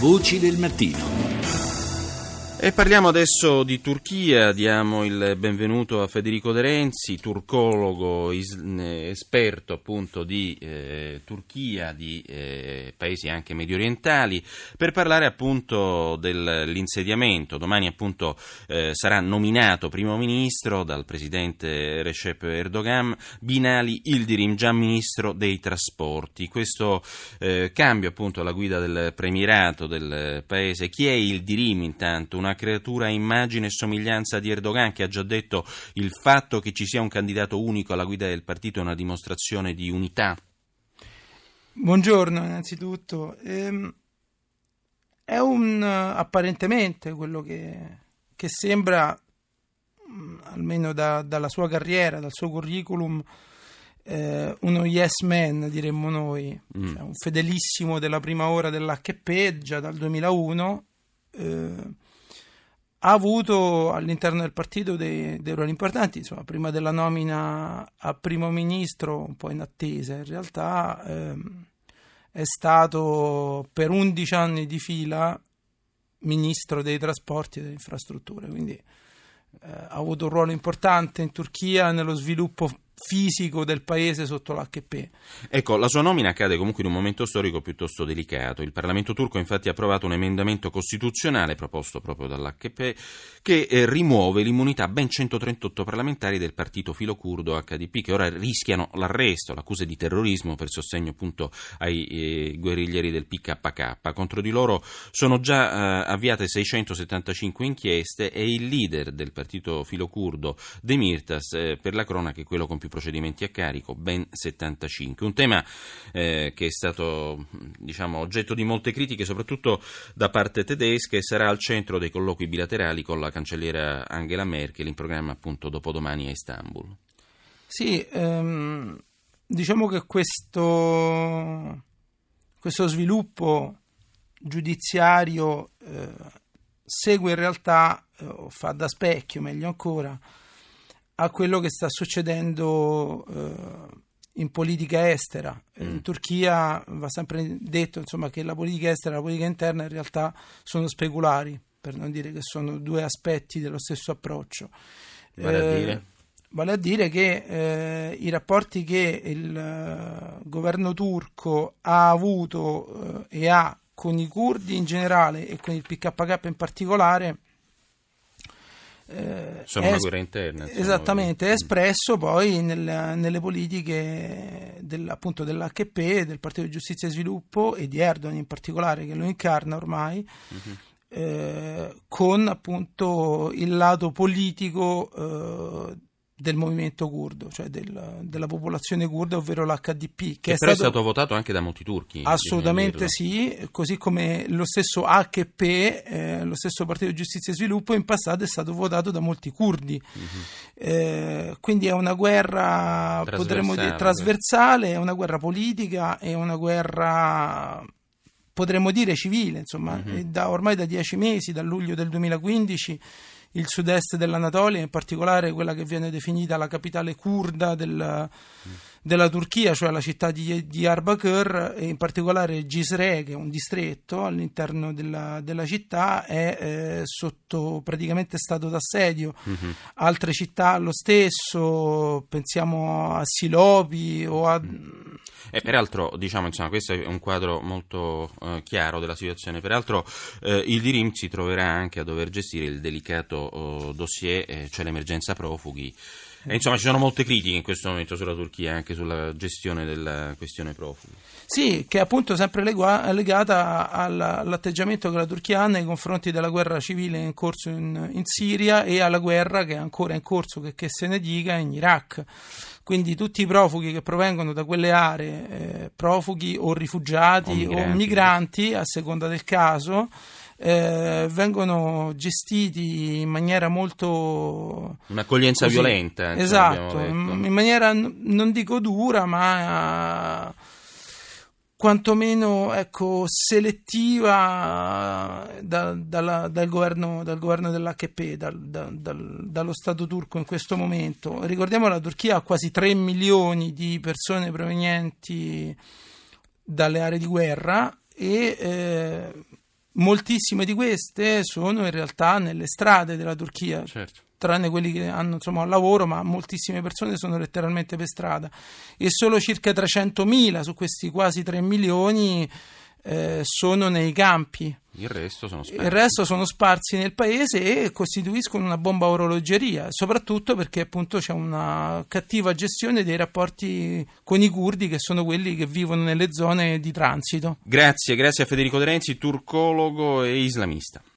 Voci del mattino. E parliamo adesso di Turchia, diamo il benvenuto a Federico De Renzi, turcologo, esperto appunto di Turchia, di paesi anche mediorientali, per parlare appunto dell'insediamento. Domani appunto sarà nominato primo ministro dal presidente Recep Erdogan Binali Yıldırım, già ministro dei trasporti. Questo cambio appunto alla guida del premierato del paese. Chi è Yıldırım intanto? Una creatura a immagine e somiglianza di Erdogan, che ha già detto il fatto che ci sia un candidato unico alla guida del partito è una dimostrazione di unità. Buongiorno innanzitutto. È un apparentemente quello che sembra, almeno dalla sua carriera, dal suo curriculum, uno yes man, diremmo noi, cioè un fedelissimo della prima ora dell'AKP già dal 2001. Ha avuto all'interno del partito dei ruoli importanti, insomma, prima della nomina a primo ministro, un po' in attesa in realtà, è stato per 11 anni di fila ministro dei trasporti e delle infrastrutture, quindi ha avuto un ruolo importante in Turchia nello sviluppo fisico del paese sotto l'AKP. Ecco, la sua nomina accade comunque in un momento storico piuttosto delicato. Il Parlamento turco infatti ha approvato un emendamento costituzionale proposto proprio dall'AKP che rimuove l'immunità a ben 138 parlamentari del partito filocurdo HDP, che ora rischiano l'arresto, l'accusa di terrorismo per sostegno appunto ai guerriglieri del PKK. Contro di loro sono già avviate 675 inchieste e il leader del partito filocurdo Demirtas, per la cronaca è quello con più procedimenti a carico, ben 75. Un tema che è stato, diciamo, oggetto di molte critiche, soprattutto da parte tedesca, e sarà al centro dei colloqui bilaterali con la cancelliera Angela Merkel, in programma appunto dopodomani a Istanbul. Sì, diciamo che questo sviluppo giudiziario segue in realtà, fa da specchio, meglio ancora, a quello che sta succedendo in politica estera. In Turchia va sempre detto, insomma, che la politica estera e la politica interna in realtà sono speculari, per non dire che sono due aspetti dello stesso approccio. Vale a dire che i rapporti che il governo turco ha avuto e ha con i curdi in generale e con il PKK in particolare sono una guerra interna, esattamente, è espresso poi nelle politiche appunto dell'AKP, del Partito di Giustizia e Sviluppo e di Erdogan in particolare, che lo incarna ormai, con appunto il lato politico del movimento curdo, cioè della popolazione curda, ovvero l'HDP, che però è stato votato anche da molti turchi. Assolutamente sì, così come lo stesso AKP, lo stesso Partito di Giustizia e Sviluppo, in passato è stato votato da molti curdi. Quindi è una guerra, potremmo dire, trasversale, è una guerra politica, è una guerra, potremmo dire, civile, insomma. Ormai da 10 mesi, dal luglio del 2015, il sud-est dell'Anatolia, in particolare quella che viene definita la capitale curda della Turchia, cioè la città di Diyarbakır, e in particolare Cizre, che è un distretto all'interno della città, è sotto praticamente stato d'assedio. Altre città lo stesso, pensiamo a Silopi o a... E peraltro, diciamo, insomma, questo è un quadro molto chiaro della situazione. Peraltro Yıldırım si troverà anche a dover gestire il delicato dossier, cioè l'emergenza profughi. Insomma, ci sono molte critiche in questo momento sulla Turchia, anche sulla gestione della questione profughi. Sì, che è appunto sempre legata all'atteggiamento che la Turchia ha nei confronti della guerra civile in corso in Siria e alla guerra che è ancora in corso, che se ne dica, in Iraq. Quindi tutti i profughi che provengono da quelle aree, profughi o rifugiati o migranti a seconda del caso, vengono gestiti in maniera molto... Un'accoglienza così, violenta. Esatto, in maniera non dico dura, ma quantomeno, ecco, selettiva dal governo dell'AKP, dallo Stato turco in questo momento. Ricordiamo che la Turchia ha quasi 3 milioni di persone provenienti dalle aree di guerra e... Moltissime di queste sono in realtà nelle strade della Turchia, certo, tranne quelli che hanno insomma un lavoro, ma moltissime persone sono letteralmente per strada, e solo circa 300.000 su questi quasi 3 milioni sono nei campi. Il resto sono sparsi nel paese e costituiscono una bomba a orologeria, soprattutto perché appunto c'è una cattiva gestione dei rapporti con i curdi, che sono quelli che vivono nelle zone di transito. Grazie a Federico De Renzi, turcologo e islamista.